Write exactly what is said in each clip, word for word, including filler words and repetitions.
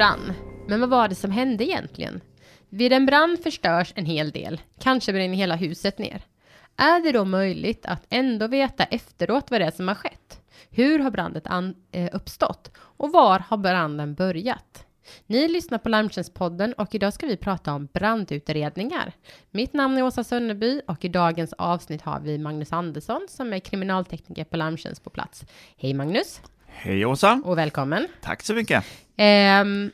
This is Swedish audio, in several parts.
brann. Men vad var det som hände egentligen? Vid en brand förstörs en hel del. Kanske brinner hela huset ner. Är det då möjligt att ändå veta efteråt vad det är som har skett? Hur har brandet an- uppstått? Och var har branden börjat? Ni lyssnar på Larmtjänstpodden och idag ska vi prata om brandutredningar. Mitt namn är Åsa Sönderby och i dagens avsnitt har vi Magnus Andersson som är kriminaltekniker på Larmtjänst på plats. Hej Magnus! Hej Åsa! Och välkommen! Tack så mycket! Ehm...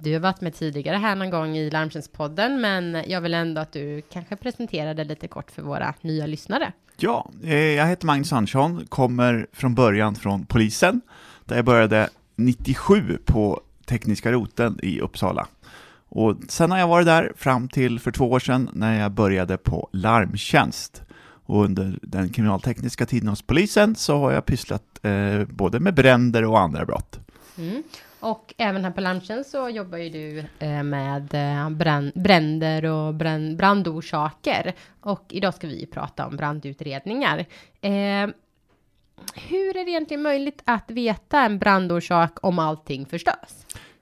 Du har varit med tidigare här någon gång i Larmtjänstpodden, men jag vill ändå att du kanske presenterar dig lite kort för våra nya lyssnare. Ja, jag heter Magnus Andersson, kommer från början från polisen där jag började nittiosju på tekniska roten i Uppsala. Och sen har jag varit där fram till för två år sedan när jag började på Larmtjänst. Och under den kriminaltekniska tiden hos polisen så har jag pysslat eh, både med bränder och andra brott. Mm. Och även här på Larmtjänst så jobbar ju du med bränder och brandorsaker. Och idag ska vi prata om brandutredningar. Eh, hur är det egentligen möjligt att veta en brandorsak om allting förstörs?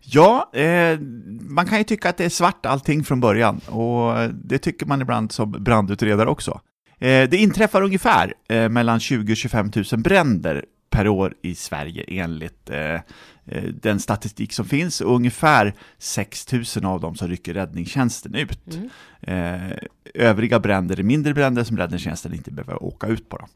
Ja, eh, man kan ju tycka att det är svart allting från början. Och det tycker man ibland som brandutredare också. Eh, det inträffar ungefär eh, mellan tjugo och tjugofem tusen bränder per år i Sverige enligt eh, den statistik som finns. Ungefär sex tusen av dem som rycker räddningstjänsten ut. Mm. Eh, övriga bränder är mindre bränder som räddningstjänsten inte behöver åka ut på. Dem.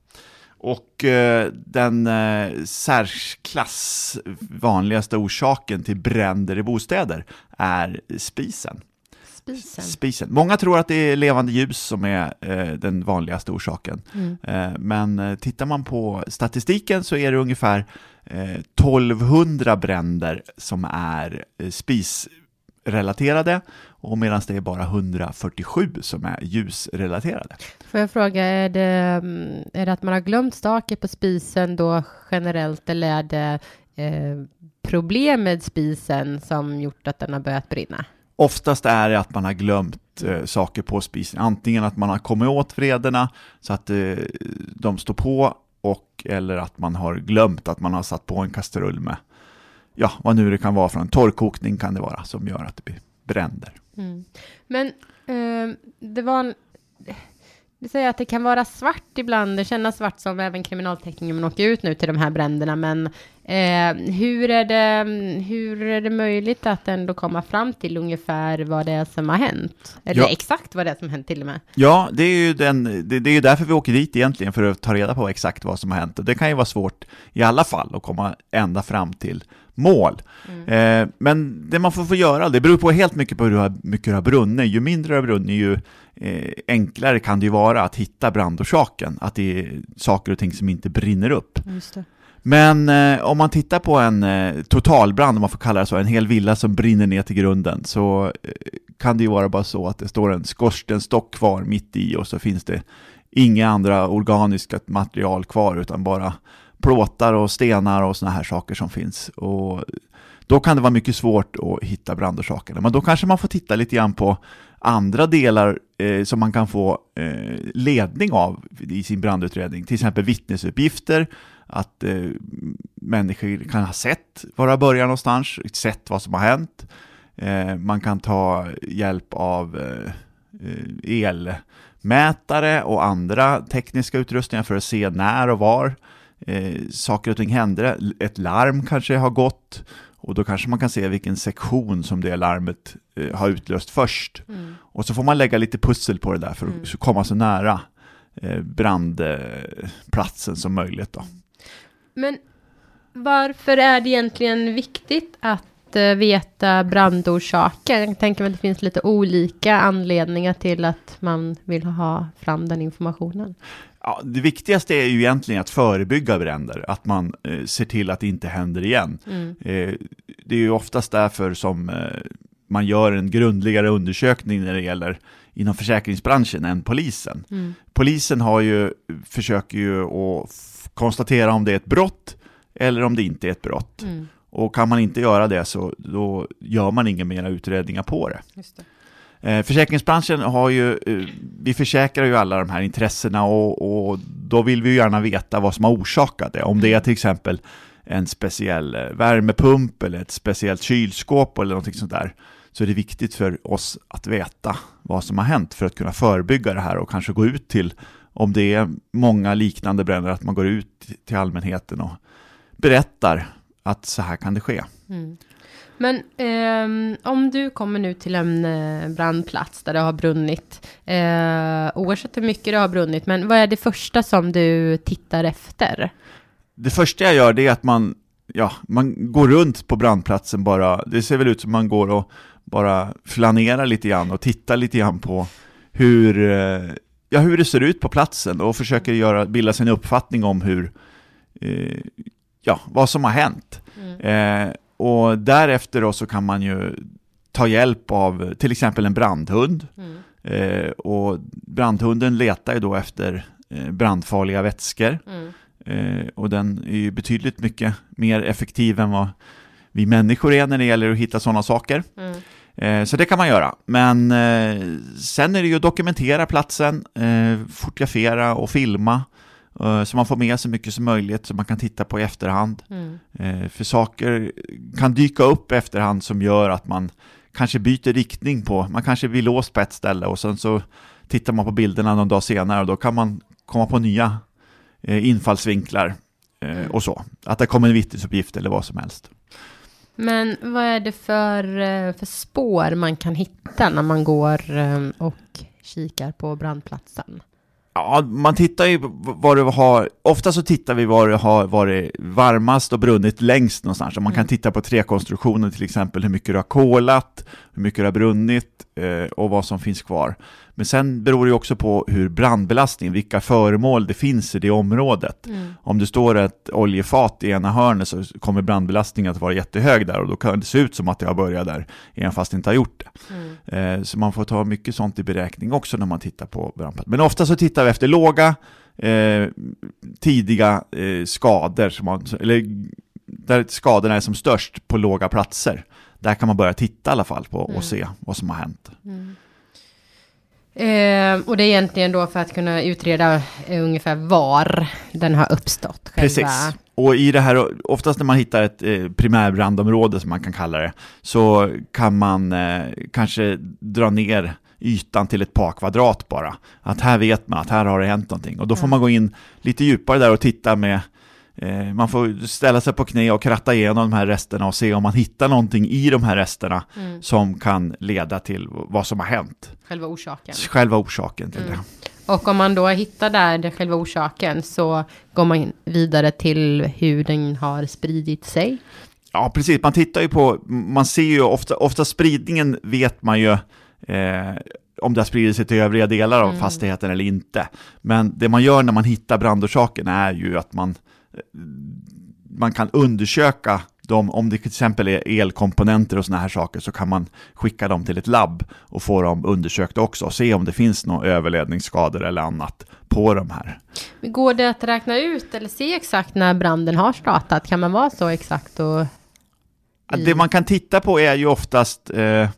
Och eh, den eh, särklass vanligaste orsaken till bränder i bostäder är spisen. Spisen. Spisen. Många tror att det är levande ljus som är eh, den vanligaste orsaken. Mm. Eh, men eh, tittar man på statistiken så är det ungefär eh, tolvhundra bränder som är eh, spisrelaterade. Och medan det är bara etthundrafyrtiosju som är ljusrelaterade. Får jag fråga, är det, är det att man har glömt saker på spisen då generellt eller är det eh, problem med spisen som gjort att den har börjat brinna? Oftast är det att man har glömt eh, saker på spisen. Antingen att man har kommit åt vrederna så att eh, de står på och eller att man har glömt att man har satt på en kastrull med ja, vad nu det kan vara från en torrkokning kan det vara som gör att det blir bränder. Mm. Men eh, det var en... Vi säger att det kan vara svart ibland. Det känns svart som även kriminaltekniker man åker ut nu till de här bränderna. Men eh, hur, är det, hur är det möjligt att ändå komma fram till ungefär vad det är som har hänt? Eller ja. Exakt vad det är som har hänt till och med? Ja, det är, ju den, det, det är ju därför vi åker dit egentligen för att ta reda på exakt vad som har hänt. Och det kan ju vara svårt i alla fall att komma ända fram till mål. Mm. Eh, men det man får få göra, det beror på helt mycket på hur du har, mycket du har brunnit. Ju mindre du har brunnit, ju eh, enklare kan det ju vara att hitta brandorsaken. Att det är saker och ting som inte brinner upp. Just det. Men eh, om man tittar på en eh, totalbrand, om man får kalla det så, en hel villa som brinner ner till grunden så eh, kan det ju vara bara så att det står en skorstenstock kvar mitt i och så finns det inga andra organiska material kvar utan bara plåtar och stenar och såna här saker som finns. Och då kan det vara mycket svårt att hitta brandorsakerna. Men då kanske man får titta lite grann på andra delar eh, som man kan få eh, ledning av i sin brandutredning. Till exempel vittnesuppgifter. Att eh, människor kan ha sett var det börjar någonstans. Sett vad som har hänt. Eh, man kan ta hjälp av eh, elmätare och andra tekniska utrustningar för att se när och var Eh, saker och ting händer. Ett larm kanske har gått och då kanske man kan se vilken sektion som det larmet eh, har utlöst först. Mm. Och så får man lägga lite pussel på det där för att mm. komma så nära eh, brandplatsen som möjligt då. Men varför är det egentligen viktigt att eh, veta brandorsaker? Jag tänker att det finns lite olika anledningar till att man vill ha fram den informationen. Ja, det viktigaste är ju egentligen att förebygga bränder. Att man eh, ser till att det inte händer igen. Mm. Eh, det är ju oftast därför som eh, man gör en grundligare undersökning när det gäller inom försäkringsbranschen än polisen. Mm. Polisen har ju, försöker ju att f- konstatera om det är ett brott eller om det inte är ett brott. Mm. Och kan man inte göra det så då gör man inga mera utredningar på det. Just det. Försäkringsbranschen har ju, vi försäkrar ju alla de här intressena och, och då vill vi ju gärna veta vad som har orsakat det. Om det är till exempel en speciell värmepump eller ett speciellt kylskåp eller någonting sånt där, så är det viktigt för oss att veta vad som har hänt för att kunna förebygga det här och kanske gå ut till, om det är många liknande bränder, att man går ut till allmänheten och berättar att så här kan det ske. Mm. Men eh, om du kommer nu till en brandplats där det har brunnit, eh, oavsett hur mycket det har brunnit, men vad är det första som du tittar efter? Det första jag gör det är att man, ja, man går runt på brandplatsen bara. Det ser väl ut som man går och bara flanerar lite grann och tittar lite grann på hur, ja, hur det ser ut på platsen och försöker göra, bilda sin uppfattning om hur, eh, ja, vad som har hänt. Mm. Eh, och därefter då så kan man ju ta hjälp av till exempel en brandhund. Mm. Eh, och brandhunden letar ju då efter eh, brandfarliga vätskor. Mm. Eh, och den är ju betydligt mycket mer effektiv än vad vi människor är när det gäller att hitta sådana saker. Mm. Eh, så det kan man göra. Men eh, sen är det ju att dokumentera platsen, eh, fotografera och filma. Så man får med så mycket som möjligt som man kan titta på i efterhand. Mm. För saker kan dyka upp i efterhand som gör att man kanske byter riktning på. Man kanske blir låst på ett ställe och sen så tittar man på bilderna någon dag senare och då kan man komma på nya infallsvinklar och så. Att det kommer en vittnesuppgift eller vad som helst. Men vad är det för, för spår man kan hitta när man går och kikar på brandplatsen? Ja, man tittar ju var det har, ofta så tittar vi var det har varit varmast och brunnit längst någonstans. Man kan titta på träkonstruktionen till exempel, hur mycket det har kolat, hur mycket det har brunnit och vad som finns kvar. Men sen beror det också på hur brandbelastningen, vilka föremål det finns i det området. Mm. Om det står ett oljefat i ena hörnet så kommer brandbelastningen att vara jättehög där och då kan det se ut som att det har börjat där, även fast det inte har gjort det. Mm. Så man får ta mycket sånt i beräkning också när man tittar på brandplatsen. Men ofta så tittar vi efter låga, eh, tidiga eh, skador, som man, eller där skadorna är som störst på låga platser. Där kan man börja titta i alla fall på och mm. se vad som har hänt. Mm. Eh, och det är egentligen då för att kunna utreda eh, ungefär var den har uppstått. Själva. Precis. Och i det här, oftast när man hittar ett eh, primärbrandområde som man kan kalla det, så kan man eh, kanske dra ner ytan till ett par kvadrat bara. Att här vet man att här har det hänt någonting. Och då får mm. man gå in lite djupare där och titta med. Man får ställa sig på knä och kratta igenom de här resterna och se om man hittar någonting i de här resterna mm. som kan leda till vad som har hänt. Själva orsaken. Själva orsaken till mm. det. Och om man då hittar där den själva orsaken så går man vidare till hur den har spridit sig. Ja, precis. Man tittar ju på, man ser ju ofta, ofta spridningen vet man ju eh, om det har spridit sig till övriga delar av mm. fastigheten eller inte. Men det man gör när man hittar brandorsaken är ju att man man kan undersöka dem, om det till exempel är elkomponenter och såna här saker, så kan man skicka dem till ett labb och få dem undersökta också och se om det finns några överledningsskador eller annat på de här. Går det att räkna ut eller se exakt när branden har startat? Kan man vara så exakt? Och... Det man kan titta på är ju oftast eh,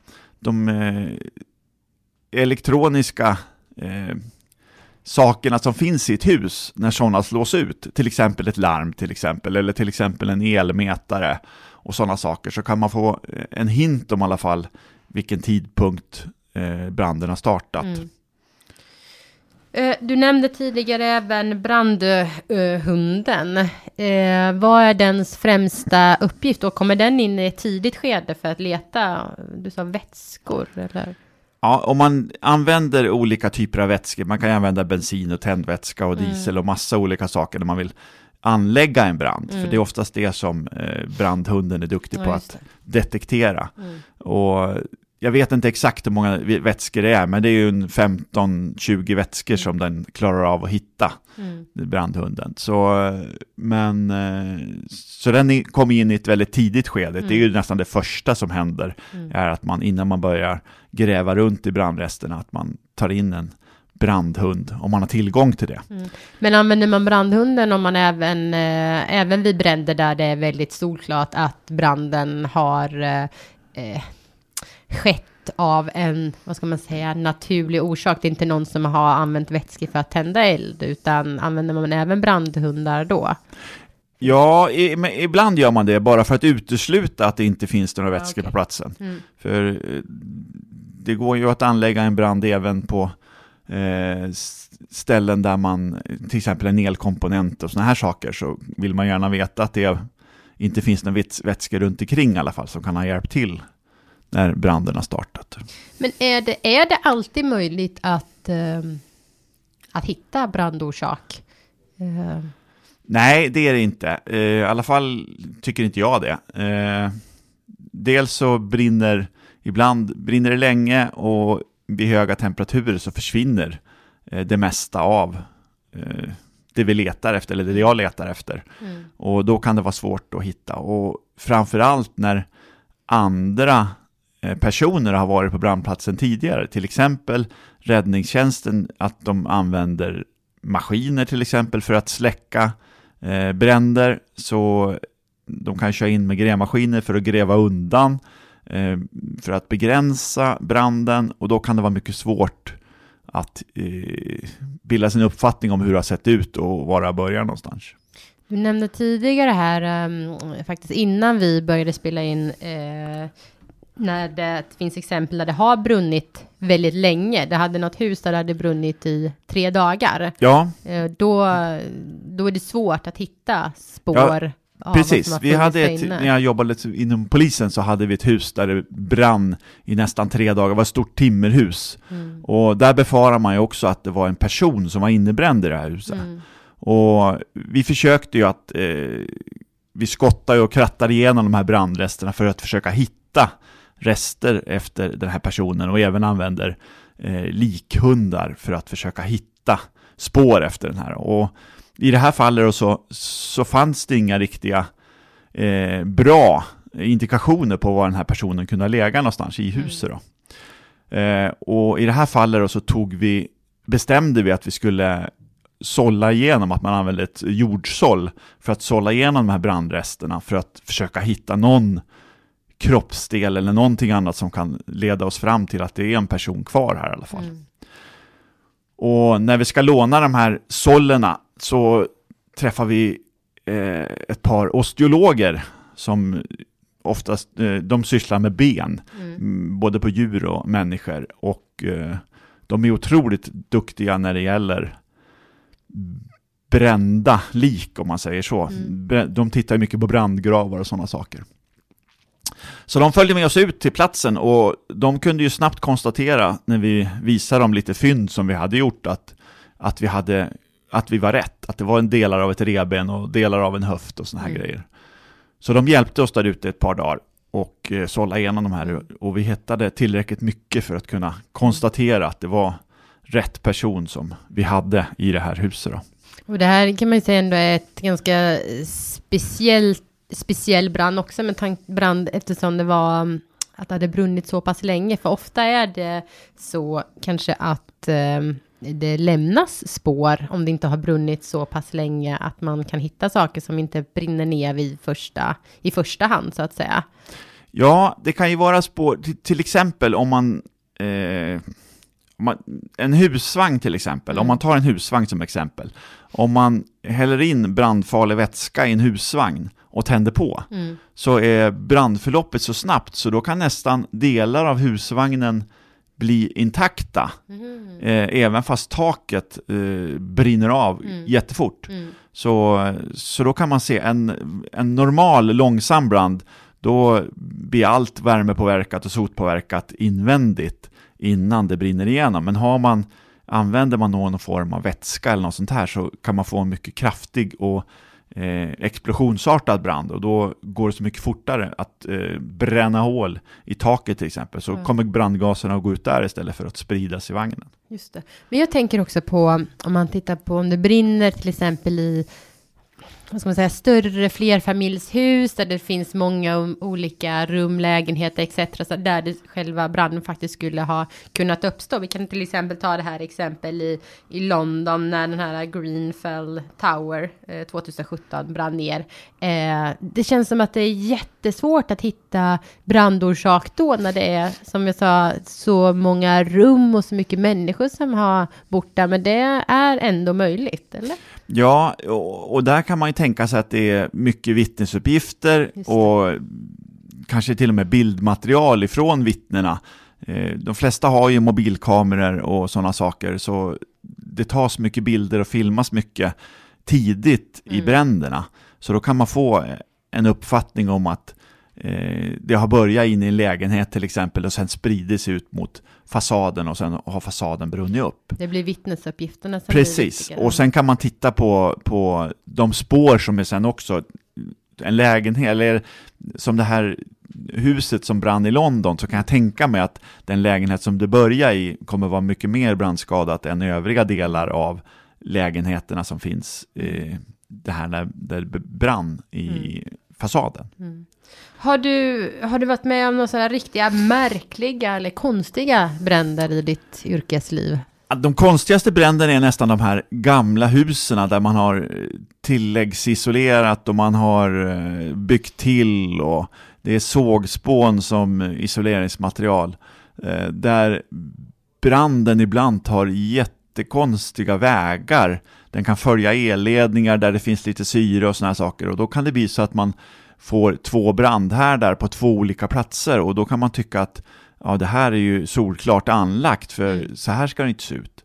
de eh, elektroniska eh, sakerna som finns i ett hus när sådana slås ut, till exempel ett larm till exempel, eller till exempel en elmätare och sådana saker, så kan man få en hint om i alla fall vilken tidpunkt branden har startat. Mm. Du nämnde tidigare även brandhunden. Vad är dens främsta uppgift och kommer den in i ett tidigt skede för att leta, du sa vätskor eller? Ja, om man använder olika typer av vätskor, man kan använda bensin och tändvätska och diesel och massa olika saker när man vill anlägga en brand. Mm. För det är oftast det som brandhunden är duktig ja, på att detektera. Mm. Och jag vet inte exakt hur många vätskor det är, men det är ju en femton tjugo vätskor mm. som den klarar av att hitta, mm. brandhunden. Så, men, så den kommer in i ett väldigt tidigt skede. Mm. Det är ju nästan det första som händer, mm. är att man innan man börjar gräva runt i brandresterna, att man tar in en brandhund om man har tillgång till det. Mm. Men använder man brandhunden om man även, eh, även vid bränder där det är väldigt solklart att branden har... Eh, skett av en, vad ska man säga, naturlig orsak. Det är inte någon som har använt vätska för att tända eld, utan använder man även brandhundar då? Ja, i, men ibland gör man det bara för att utesluta att det inte finns några vätskor okay. på platsen. Mm. För det går ju att anlägga en brand även på eh, ställen där man, till exempel en elkomponent och såna här saker, så vill man gärna veta att det inte finns några vätskor runt omkring i alla fall som kan ha hjälpt till när branden har startat. Men är det, är det alltid möjligt att, eh, att hitta brandorsak? Eh. Nej, det är det inte. Eh, I alla fall tycker inte jag det. Eh, dels så brinner ibland brinner det länge, och vid höga temperaturer så försvinner eh, det mesta av eh, det vi letar efter, eller det jag letar efter. Mm. Och då kan det vara svårt att hitta. Och framförallt när andra personer har varit på brandplatsen tidigare, till exempel räddningstjänsten, att de använder maskiner till exempel för att släcka eh, bränder, så de kan köra in med grävmaskiner för att gräva undan eh, för att begränsa branden, och då kan det vara mycket svårt att eh, bilda sin uppfattning om hur det har sett ut och var det börjar någonstans. Du nämnde tidigare här eh, faktiskt innan vi började spela in eh, när det finns exempel där det har brunnit väldigt länge. Det hade något hus där det hade brunnit i tre dagar. Ja. Då, då är det svårt att hitta spår. Ja, precis. Vi hade ett, när jag jobbade inom polisen så hade vi ett hus där det brann i nästan tre dagar. Det var ett stort timmerhus. Mm. Och där befarar man ju också att det var en person som var innebränd i det här huset. Mm. Och vi försökte ju att... Eh, vi skottade och krattade igenom de här brandresterna för att försöka hitta rester efter den här personen, och även använder eh, likhundar för att försöka hitta spår efter den här. Och i det här fallet så, så fanns det inga riktiga eh, bra indikationer på var den här personen kunde lägga någonstans i huset. Då. Eh, och i det här fallet så tog vi, bestämde vi att vi skulle sålla igenom, att man använde ett jordsåll för att sålla igenom de här brandresterna för att försöka hitta någon kroppsdel eller någonting annat som kan leda oss fram till att det är en person kvar här i alla fall. Mm. Och när vi ska låna de här sållerna så träffar vi eh, ett par osteologer som oftast eh, de sysslar med ben, mm. både på djur och människor, och eh, de är otroligt duktiga när det gäller brända lik, om man säger så. Mm. De tittar mycket på brandgravar och sådana saker. Så de följde med oss ut till platsen, och de kunde ju snabbt konstatera när vi visade dem lite fynd som vi hade gjort att, att, vi, hade, att vi var rätt. Att det var en delar av ett reben och delar av en höft och såna här mm. grejer. Så de hjälpte oss där ute ett par dagar och eh, sålla igenom de här, och vi hittade tillräckligt mycket för att kunna konstatera att det var rätt person som vi hade i det här huset. Då. Och det här kan man ju säga ändå är ett ganska speciellt speciell brand också, men tankbrand, eftersom det var att det hade brunnit så pass länge, för ofta är det så kanske att eh, det lämnas spår om det inte har brunnit så pass länge att man kan hitta saker som inte brinner ner vid första, i första hand så att säga. Ja, det kan ju vara spår, till, till exempel om man, eh, om man en husvagn till exempel, mm. om man tar en husvagn som exempel, om man häller in brandfarlig vätska i en husvagn och tänder på, mm. så är brandförloppet så snabbt så då kan nästan delar av husvagnen bli intakta, mm. eh, även fast taket eh, brinner av mm. jättefort. Mm. Så, så då kan man se en, en normal långsam brand, då blir allt värmepåverkat och sotpåverkat invändigt innan det brinner igenom. Men har man, använder man någon form av vätska eller något sånt här, så kan man få en mycket kraftig och Eh, explosionsartad brand, och då går det så mycket fortare att eh, bränna hål i taket till exempel, så mm. kommer brandgaserna att gå ut där istället för att spridas i vagnen. Just det. Men jag tänker också på, om man tittar på om det brinner till exempel i, vad ska man säga, större flerfamiljshus där det finns många olika rum, lägenheter et cetera. Så där det själva branden faktiskt skulle ha kunnat uppstå. Vi kan till exempel ta det här exempel i, i London när den här Grenfell Tower eh, tjugosjutton brann ner. Eh, det känns som att det är jättesvårt att hitta brandorsak då, när det är, som jag sa, så många rum och så mycket människor som har bott där. Men det är ändå möjligt, eller? Ja, och, och där kan man ju tänka sig att det är mycket vittnesuppgifter och kanske till och med bildmaterial ifrån vittnena. De flesta har ju mobilkameror och sådana saker, så det tas mycket bilder och filmas mycket tidigt mm. i bränderna. Så då kan man få en uppfattning om att eh, det har börjat in i en lägenhet till exempel och sen sprids ut mot fasaden och sen har fasaden brunnit upp. Det blir vittnesuppgifterna som Precis. blir viktigare. Och sen kan man titta på, på de spår som är sen också. En lägenhet, eller som det här huset som brann i London, så kan jag tänka mig att den lägenhet som det börjar i kommer vara mycket mer brandskadat än övriga delar av lägenheterna som finns eh, det här där, där brann i mm. fasaden. Mm. Har du, har du varit med om några sådana riktiga märkliga eller konstiga bränder i ditt yrkesliv? De konstigaste bränderna är nästan de här gamla husen där man har tilläggsisolerat och man har byggt till och det är sågspån som isoleringsmaterial. Där branden ibland har jättekonstiga vägar. Den kan följa elledningar där det finns lite syre och såna här saker. Och då kan det bli så att man får två brandhärdar på två olika platser och då kan man tycka att ja, det här är ju solklart anlagt för mm. så här ska det inte se ut.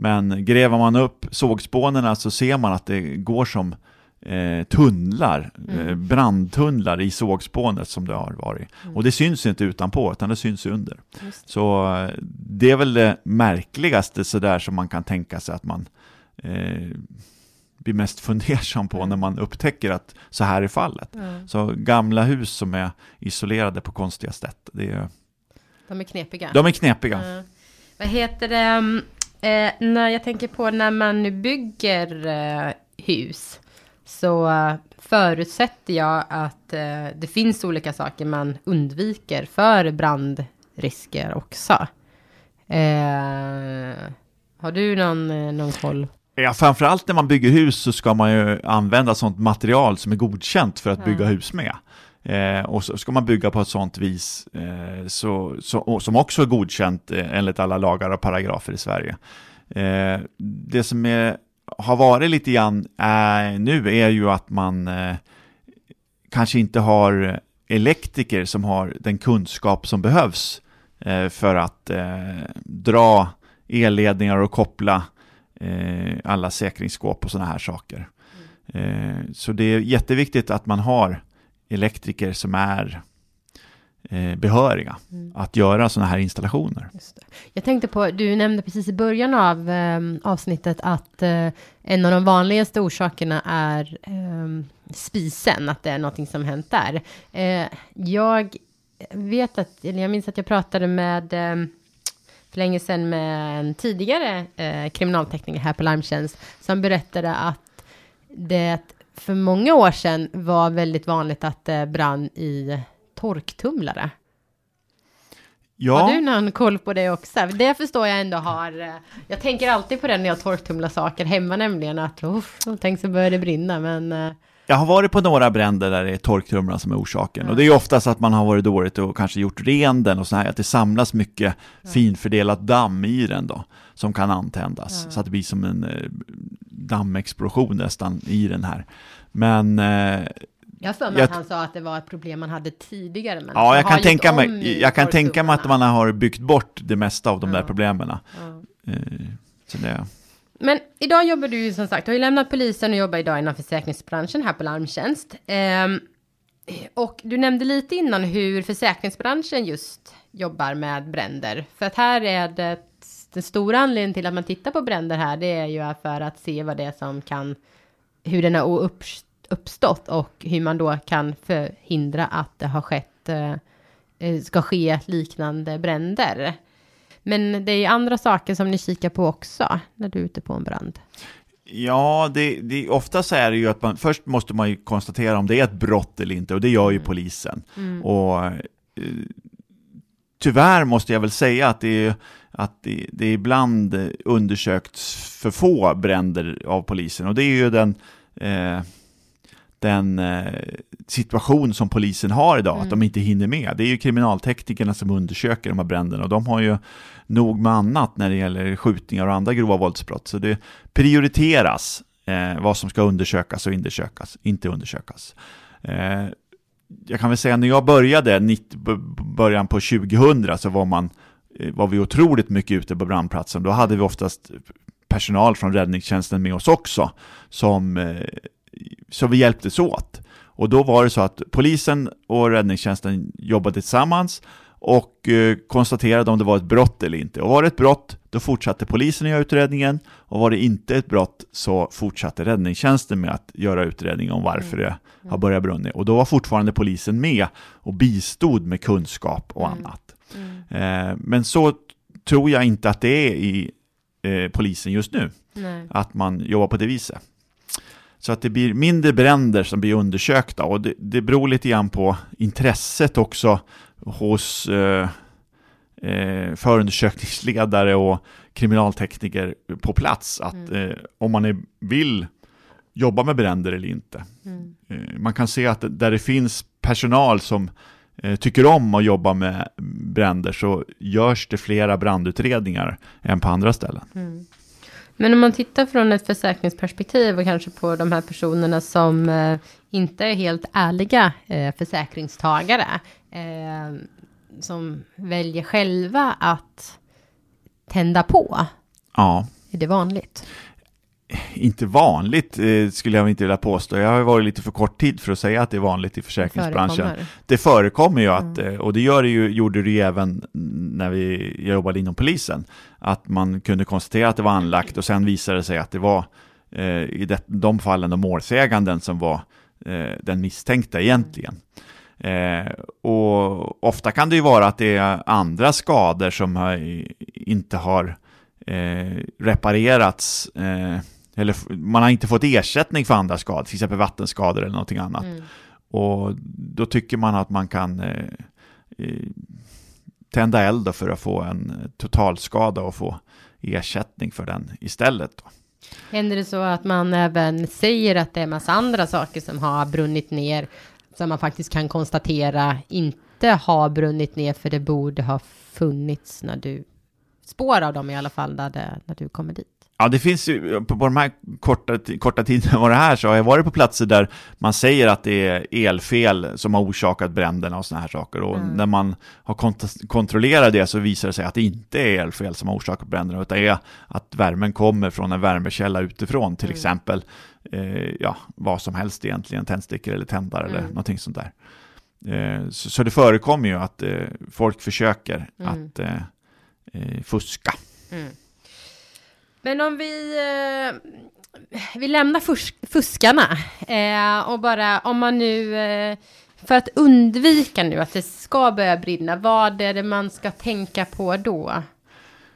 Men gräver man upp sågspånerna så ser man att det går som eh, tunnlar, mm. eh, brandtunnlar i sågspånet som det har varit. Mm. Och det syns inte utanpå utan det syns under. Just. Så det är väl det märkligaste sådär som man kan tänka sig att man eh, blir mest fundersam på när man upptäcker att så här är fallet. Mm. Så gamla hus som är isolerade på konstiga sätt, det är De är knepiga. De är knepiga. Uh, vad heter det? Uh, när jag tänker på när man bygger uh, hus så uh, förutsätter jag att uh, det finns olika saker man undviker för brandrisker också. Uh, har du någon, uh, någon koll? Ja, framförallt när man bygger hus så ska man ju använda sånt material som är godkänt för att uh. bygga hus med. Eh, och så ska man bygga på ett sånt vis eh, så, så, som också är godkänt eh, enligt alla lagar och paragrafer i Sverige. Eh, det som är, har varit lite grann eh, nu är ju att man eh, kanske inte har elektriker som har den kunskap som behövs eh, för att eh, dra elledningar och koppla eh, alla säkringsskåp och såna här saker. Eh, så det är jätteviktigt att man har elektriker som är eh, behöriga mm. att göra såna här installationer. Just det. Jag tänkte på, du nämnde precis i början av eh, avsnittet att eh, en av de vanligaste orsakerna är eh, spisen, att det är någonting som hänt där. Eh, jag vet att, eller jag minns att jag pratade med eh, för länge sedan med en tidigare eh, kriminaltekniker här på Larmtjänst som berättade att det för många år sedan var väldigt vanligt att det brann i torktumlare. Ja. Har du någon koll på det också? Det förstår jag ändå har... Jag tänker alltid på det när jag torktumlar saker hemma nämligen. Att uff, tänk så börjar det brinna, men... Jag har varit på några bränder där det är torktumlarna som är orsaken. Mm. Och det är oftast att man har varit dåligt och kanske gjort ren den och så här, att det samlas mycket mm. finfördelat damm i den då, som kan antändas. Mm. Så att det blir som en eh, dammexplosion nästan i den här. Men... Eh, jag för mig att han sa att det var ett problem man hade tidigare. Men ja, jag kan, tänka mig, jag kan tänka mig att man har byggt bort det mesta av de mm. där problemen. Mm. Eh, så det... Men idag jobbar du ju som sagt, du har ju lämnat polisen och jobbar idag inom försäkringsbranschen här på Larmtjänst. Ehm, och du nämnde lite innan hur försäkringsbranschen just jobbar med bränder. För att här är det, den stora anledningen till att man tittar på bränder här, det är ju för att se vad det är som kan, hur den har upp, uppstått och hur man då kan förhindra att det har skett, ska ske liknande bränder. Men det är andra saker som ni kikar på också när du är ute på en brand. Ja, det, det, oftast är det ju att man, först måste man ju konstatera om det är ett brott eller inte. Och det gör ju mm. polisen. Mm. Och eh, tyvärr måste jag väl säga att det, att det, det är ibland undersökts för få bränder av polisen. Och det är ju den... Eh, den eh, situation som polisen har idag, mm. att de inte hinner med. Det är ju kriminalteknikerna som undersöker de här bränderna och de har ju nog med annat när det gäller skjutningar och andra grova våldsbrott. Så det prioriteras eh, vad som ska undersökas och undersökas, inte undersökas. Eh, jag kan väl säga när jag började nitt, början på tjugohundra så var man var vi otroligt mycket ute på brandplatsen. Då hade vi oftast personal från räddningstjänsten med oss också som, som vi hjälptes åt. Och då var det så att polisen och räddningstjänsten jobbade tillsammans och konstaterade om det var ett brott eller inte. Och var det ett brott, då fortsatte polisen att göra utredningen, och var det inte ett brott så fortsatte räddningstjänsten med att göra utredning om varför det har börjat brunna. Och då var fortfarande polisen med och bistod med kunskap och annat. Mm. Men så tror jag inte att det är i eh, polisen just nu. Nej. Att man jobbar på det viset. Så att det blir mindre bränder som blir undersökta, och det, det beror lite grann på intresset också hos eh, eh, förundersökningsledare och kriminaltekniker på plats, att mm. eh, om man är, vill jobba med bränder eller inte. Mm. Eh, man kan se att där det finns personal som tycker om att jobba med bränder, så görs det flera brandutredningar än på andra ställen. Mm. Men om man tittar från ett försäkringsperspektiv och kanske på de här personerna som eh, inte är helt ärliga eh, försäkringstagare eh, som väljer själva att tända på. Ja. Är det vanligt? Inte vanligt eh, skulle jag inte vilja påstå. Jag har varit lite för kort tid för att säga att det är vanligt i försäkringsbranschen. Förekommer. Det förekommer ju att, mm. och det gör det ju, gjorde det ju även när vi jobbade inom polisen, att man kunde konstatera att det var anlagt och sen visade det sig att det var eh, i det, de fallen de målsäganden som var eh, den misstänkta egentligen. Eh, och ofta kan det ju vara att det är andra skador som har, inte har eh, reparerats eh, eller man har inte fått ersättning för andra skador, till exempel vattenskador eller någonting annat. Mm. Och då tycker man att man kan eh, tända eld för att få en totalskada och få ersättning för den istället. Då. Händer det så att man även säger att det är en massa andra saker som har brunnit ner, som man faktiskt kan konstatera inte har brunnit ner, för det borde ha funnits när du spår av dem i alla fall där det, när du kommer dit? Ja, det finns ju, på de här korta, korta tiden var det här, så har jag varit på platser där man säger att det är elfel som har orsakat bränderna och såna här saker. Och mm. när man har kont- kontrollerat det så visar det sig att det inte är elfel som har orsakat bränderna, utan är att värmen kommer från en värmekälla utifrån, till mm. exempel eh, ja, vad som helst egentligen, tändstickor eller tändare mm. eller någonting sånt där. Eh, så, så det förekommer ju att eh, folk försöker mm. att eh, eh, fuska. Mm. Men om vi, vi lämnar fuskarna och bara om man nu, för att undvika nu att det ska börja brinna, vad är det man ska tänka på då?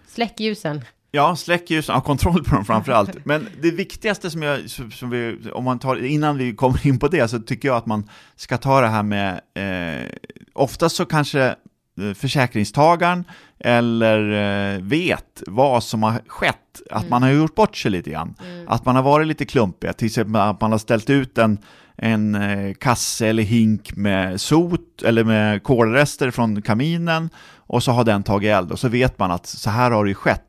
Släck ljusen. Ja, släck ljusen, ha kontroll på dem framförallt. Men det viktigaste som jag, som vi, om man tar, innan vi kommer in på det, så tycker jag att man ska ta det här med, eh, oftast så kanske försäkringstagaren eller vet vad som har skett, att mm. man har gjort bort sig lite grann, mm. att man har varit lite klumpig, till exempel att man har ställt ut en, en kasse eller hink med sot eller med kolrester från kaminen, och så har den tagit eld, och så vet man att så här har det ju skett,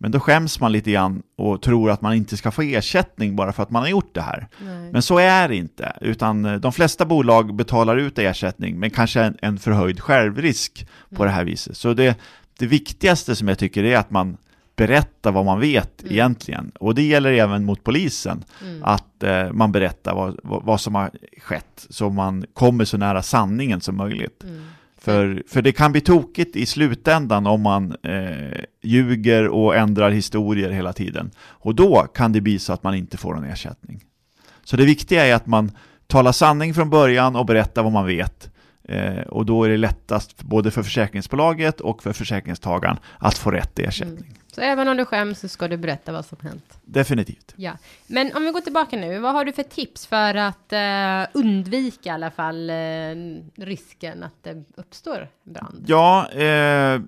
men då skäms man lite grann och tror att man inte ska få ersättning bara för att man har gjort det här. Nej. Men så är det inte, utan de flesta bolag betalar ut ersättning, men kanske en, en förhöjd självrisk mm. på det här viset. Så det, det viktigaste som jag tycker är att man berättar vad man vet mm. egentligen, och det gäller även mot polisen mm. att eh, man berättar vad, vad, vad som har skett, så man kommer så nära sanningen som möjligt. Mm. För, för det kan bli tokigt i slutändan om man eh, ljuger och ändrar historier hela tiden. Och då kan det bli så att man inte får en ersättning. Så det viktiga är att man talar sanning från början och berättar vad man vet. Eh, och då är det lättast både för försäkringsbolaget och för försäkringstagaren att få rätt ersättning. Mm. Så även om du skäms så ska du berätta vad som hänt. Definitivt. Ja. Men om vi går tillbaka nu, vad har du för tips för att eh, undvika i alla fall eh, risken att det uppstår brand? Ja, eh,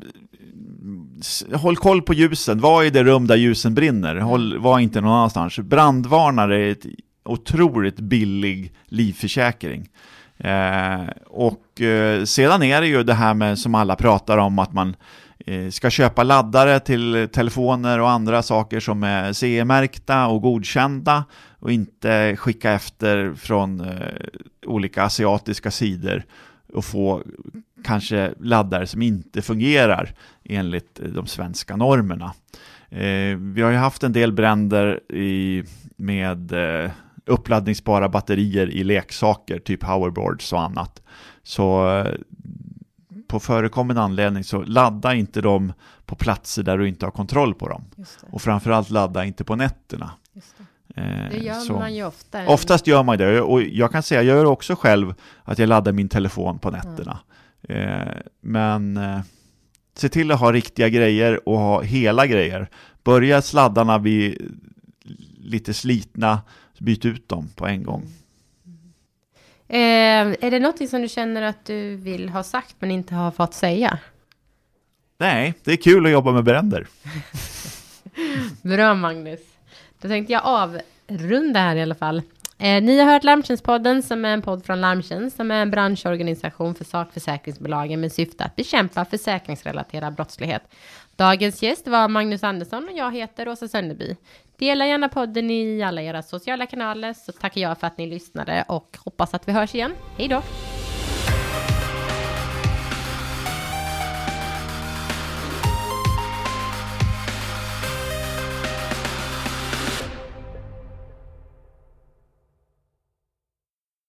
håll koll på ljusen. Var är det rum där ljusen brinner? Håll, var inte någon annanstans. Brandvarnare är ett otroligt billig livförsäkring. Eh, och eh, sedan är det ju det här med, som alla pratar om, att man ska köpa laddare till telefoner och andra saker som är C E-märkta och godkända och inte skicka efter från olika asiatiska sidor och få kanske laddare som inte fungerar enligt de svenska normerna. Vi har ju haft en del bränder i, med uppladdningsbara batterier i leksaker, typ hoverboards och annat. Så på förekommande anledning så ladda inte dem på platser där du inte har kontroll på dem. Och framförallt ladda inte på nätterna. Just det. Det gör så man ju ofta. Oftast gör man det, och jag kan säga jag gör också själv att jag laddar min telefon på nätterna. Mm. Men se till att ha riktiga grejer och ha hela grejer. Börja sladdarna vid lite slitna, byt ut dem på en gång. Eh, är det någonting som du känner att du vill ha sagt men inte har fått säga? Nej, det är kul att jobba med bränder. Bra, Magnus. Då tänkte jag avrunda här i alla fall. Eh, ni har hört Larmtjänstpodden, som är en podd från Larmtjänst, som är en branschorganisation för sakförsäkringsbolagen med syfte att bekämpa försäkringsrelaterad brottslighet. Dagens gäst var Magnus Andersson och jag heter Åsa Sönderby. Dela gärna podden i alla era sociala kanaler, så tackar jag för att ni lyssnade och hoppas att vi hörs igen. Hej då!